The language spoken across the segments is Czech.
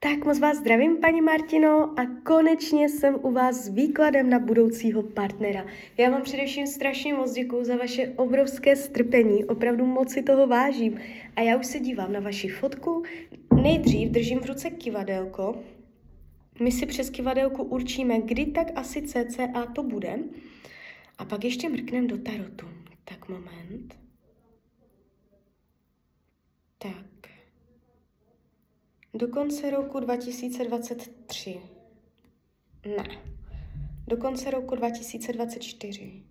Tak moc vás zdravím, paní Martino, a konečně jsem u vás s výkladem na budoucího partnera. Já vám především strašně moc děkuju za vaše obrovské strpení, opravdu moc si toho vážím. A já už se dívám na vaši fotku, nejdřív držím v ruce kyvadélko, my si přes kyvadélku určíme, kdy tak asi cca to bude, a pak ještě mrknem do tarotu. Tak moment. Tak. Do konce roku 2023. Ne. Do konce roku 2024.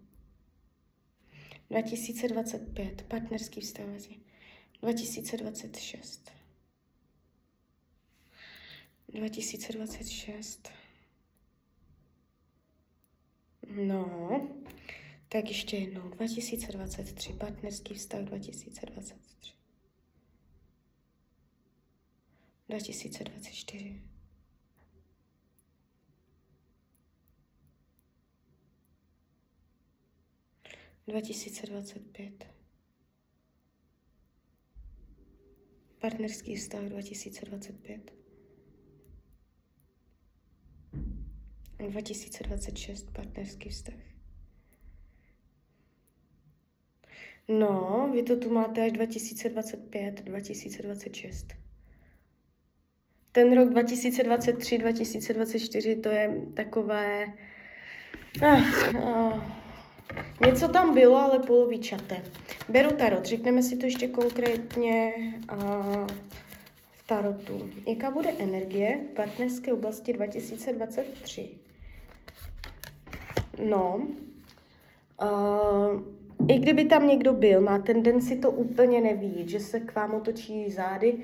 2025. Partnerský vztah. 2026. 2026. No. Tak ještě jednou. 2023. Partnerský vztah 2023. 2024. Partnerský vztah 2025. 2026. Partnerský vztah. No, vy to tu máte až 2025, 2026. Ten rok 2023, 2024, to je takové... Něco tam bylo, ale polovičaté. Beru tarot, řekneme si to ještě konkrétně v tarotu. Jaká bude energie v partnerské oblasti 2023? No, i kdyby tam někdo byl, má tendenci to úplně nevidět, že se k vám otočí zády,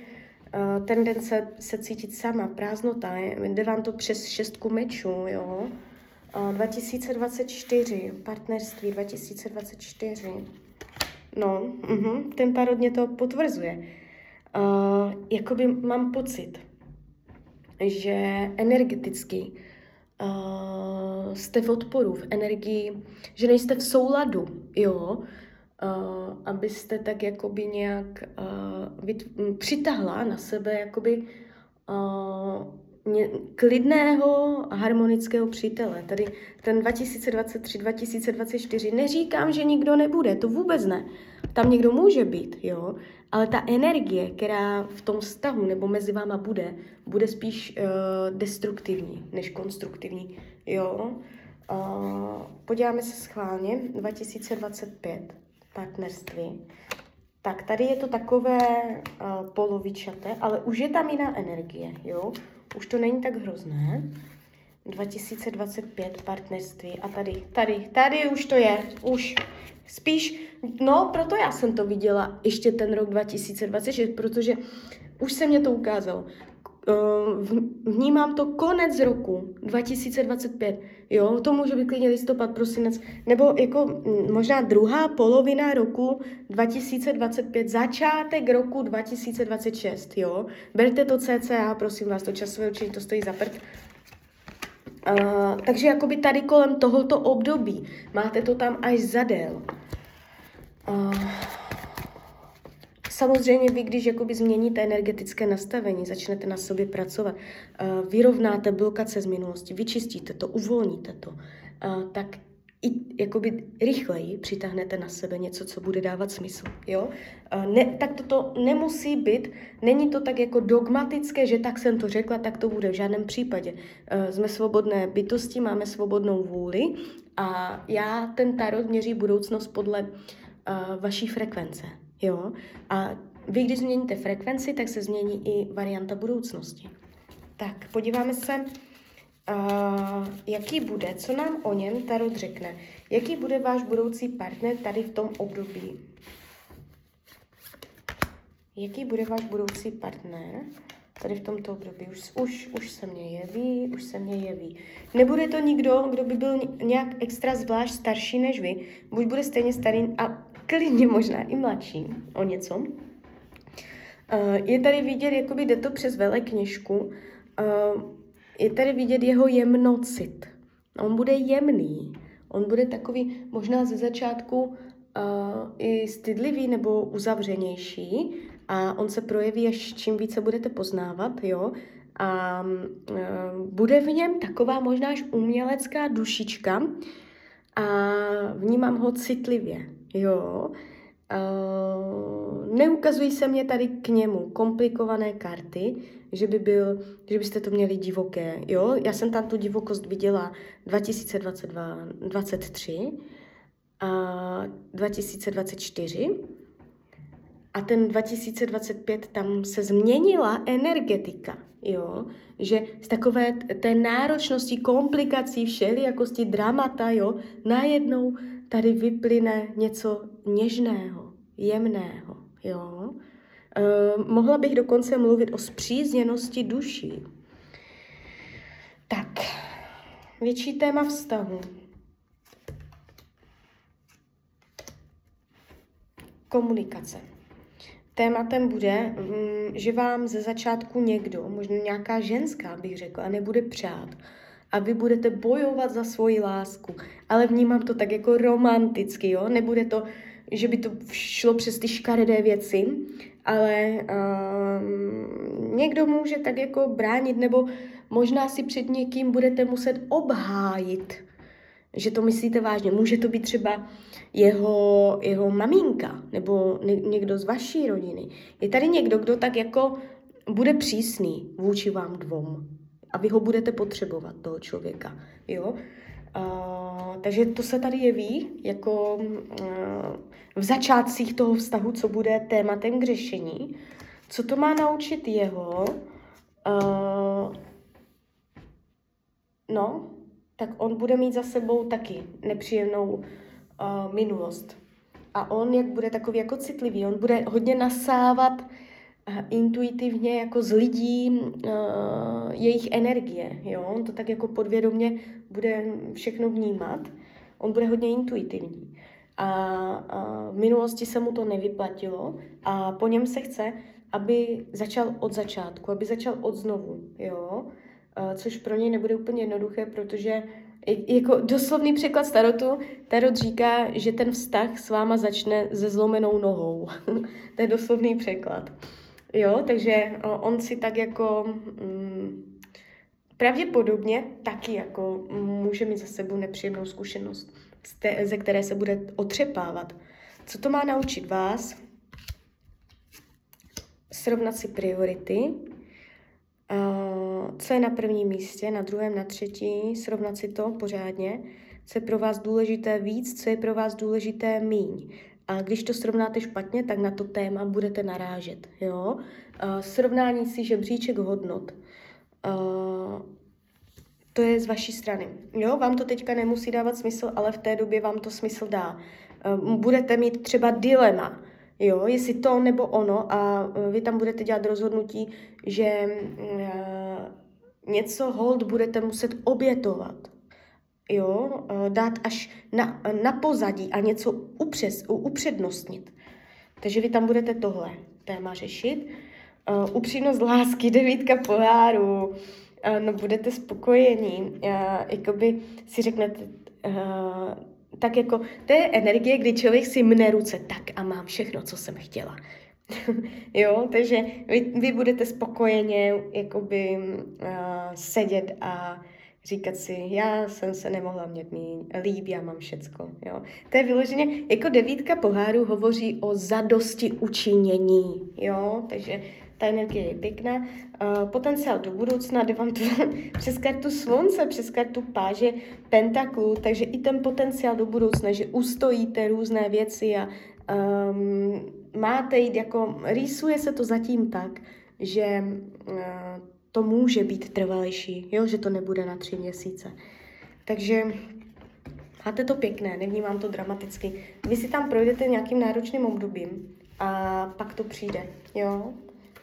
tendence se cítit sama, prázdnota, jde vám to přes 6 mečů, jo. 2024, partnerství 2024. No, ten tarot mě to potvrzuje. Jakoby mám pocit, že energeticky jste v odporu, v energii, že nejste v souladu, jo. Abyste tak jakoby nějak přitahla na sebe jakoby klidného a harmonického přítele. Tady ten 2023, 2024, neříkám, že nikdo nebude, to vůbec ne. Tam někdo může být, jo, ale ta energie, která v tom vztahu nebo mezi váma bude, bude spíš destruktivní než konstruktivní, jo. Podíváme se schválně, 2025. Partnerství. Tak tady je to takové polovičaté, ale už je tam jiná energie, jo? Už to není tak hrozné. 2025 partnerství a tady už to je, už spíš, no proto já jsem to viděla ještě ten rok 2026, protože už se mě to ukázalo. Vnímám to konec roku 2025, jo, to může být klidně listopad, prosinec, nebo jako možná druhá polovina roku 2025, začátek roku 2026, jo, berte to cca, prosím vás, to časové určení, to stojí za prd. Takže jakoby tady kolem tohoto období, máte to tam až zadel. Samozřejmě vy, když jakoby změníte energetické nastavení, začnete na sobě pracovat, vyrovnáte blokace z minulosti, vyčistíte to, uvolníte to, tak i jakoby rychleji přitáhnete na sebe něco, co bude dávat smysl. Jo? Ne, tak toto nemusí být, není to tak jako dogmatické, že tak jsem to řekla, tak to bude v žádném případě. Jsme svobodné bytosti, máme svobodnou vůli a já ten tarot měří budoucnost podle vaší frekvence. Jo? A vy, když změníte frekvenci, tak se změní i varianta budoucnosti. Tak, podíváme se, jaký bude, co nám o něm tarot řekne. Jaký bude váš budoucí partner tady v tom období? Jaký bude váš budoucí partner tady v tomto období? Už se mně jeví, Nebude to nikdo, kdo by byl nějak extra zvlášť starší než vy. Buď bude stejně starý a klidně možná i mladší o něco. Je tady vidět, jakoby jde to přes velekněžku, je tady vidět jeho jemnocit. On bude jemný, on bude takový možná ze začátku i stydlivý nebo uzavřenější a on se projeví, až čím více budete poznávat, jo. a bude v něm taková možná až umělecká dušička a vnímám ho citlivě, jo. Neukazují se mě tady k němu komplikované karty, že byste to měli divoké, jo. Já jsem tam tu divokost viděla 2022, 2023 a 2024. A ten 2025 tam se změnila energetika, jo, že z takové té náročnosti, komplikací, všelijakosti, dramata, jo, najednou tady vyplyne něco něžného, jemného, jo. Mohla bych dokonce mluvit o spřízněnosti duší. Tak, větší téma vztahu. Komunikace. Tématem bude, že vám ze začátku někdo, možná nějaká ženská bych řekla, nebude přát a vy budete bojovat za svoji lásku, ale vnímám to tak jako romanticky, jo? Nebude to, že by to šlo přes ty škaredé věci, ale někdo může tak jako bránit nebo možná si před někým budete muset obhájit, že to myslíte vážně. Může to být třeba jeho maminka nebo někdo z vaší rodiny. Je tady někdo, kdo tak jako bude přísný vůči vám dvom a vy ho budete potřebovat, toho člověka. Jo? Takže to se tady jeví jako v začátcích toho vztahu, co bude tématem k řešení. Co to má naučit jeho? Tak on bude mít za sebou taky nepříjemnou minulost. A on, jak bude takový jako citlivý, on bude hodně nasávat intuitivně jako z lidí jejich energie. Jo? On to tak jako podvědomě bude všechno vnímat. On bude hodně intuitivní. A v minulosti se mu to nevyplatilo a po něm se chce, aby začal od začátku, aby začal od znovu, jo? Což pro něj nebude úplně jednoduché, protože jako doslovný překlad tarotu, tarot říká, že ten vztah s váma začne se zlomenou nohou. To je doslovný překlad. Jo, takže on si tak jako pravděpodobně taky jako může mít za sebou nepříjemnou zkušenost, ze které se bude otřepávat. Co to má naučit vás? Srovnat si priority. Co je na prvním místě, na druhém, na třetí, srovnat si to pořádně, co je pro vás důležité víc, co je pro vás důležité míň. A když to srovnáte špatně, tak na to téma budete narážet. Jo? Srovnání si žebříček hodnot, to je z vaší strany. Jo? Vám to teďka nemusí dávat smysl, ale v té době vám to smysl dá. Budete mít třeba dilema. Jo, jestli to nebo ono a vy tam budete dělat rozhodnutí, že něco hold budete muset obětovat, jo, dát až na pozadí a něco upřednostnit. Takže vy tam budete tohle téma řešit. Upřímnost lásky, 9 pohárů, no budete spokojení, jakoby si řeknete... Tak jako, to je energie, kdy člověk si mne ruce tak a mám všechno, co jsem chtěla. Jo, takže vy budete spokojeně jakoby sedět a říkat si, já jsem se nemohla mít líp, já mám všecko. Jo. To je vyloženě, jako 9 pohárů hovoří o zadosti učinění, jo, takže ta energie je pěkná. Potenciál do budoucna, jde vám to přes kartu slunce, přes kartu páže pentaklů, takže i ten potenciál do budoucna, že ustojíte různé věci a máte jít jako, rýsuje se to zatím tak, že to může být trvalejší, jo? Že to nebude na 3 měsíce. Takže máte to pěkné, nevnímám to dramaticky. Vy si tam projdete nějakým náročným obdobím a pak to přijde, jo?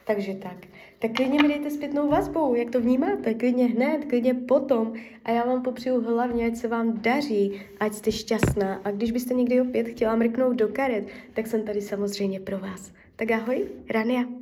Takže tak. Tak klidně mi dejte zpětnou vazbu, jak to vnímáte, klidně hned, klidně potom. A já vám popřeju hlavně, ať se vám daří, ať jste šťastná. A když byste někdy opět chtěla mrknout do karet, tak jsem tady samozřejmě pro vás. Tak ahoj, Rania.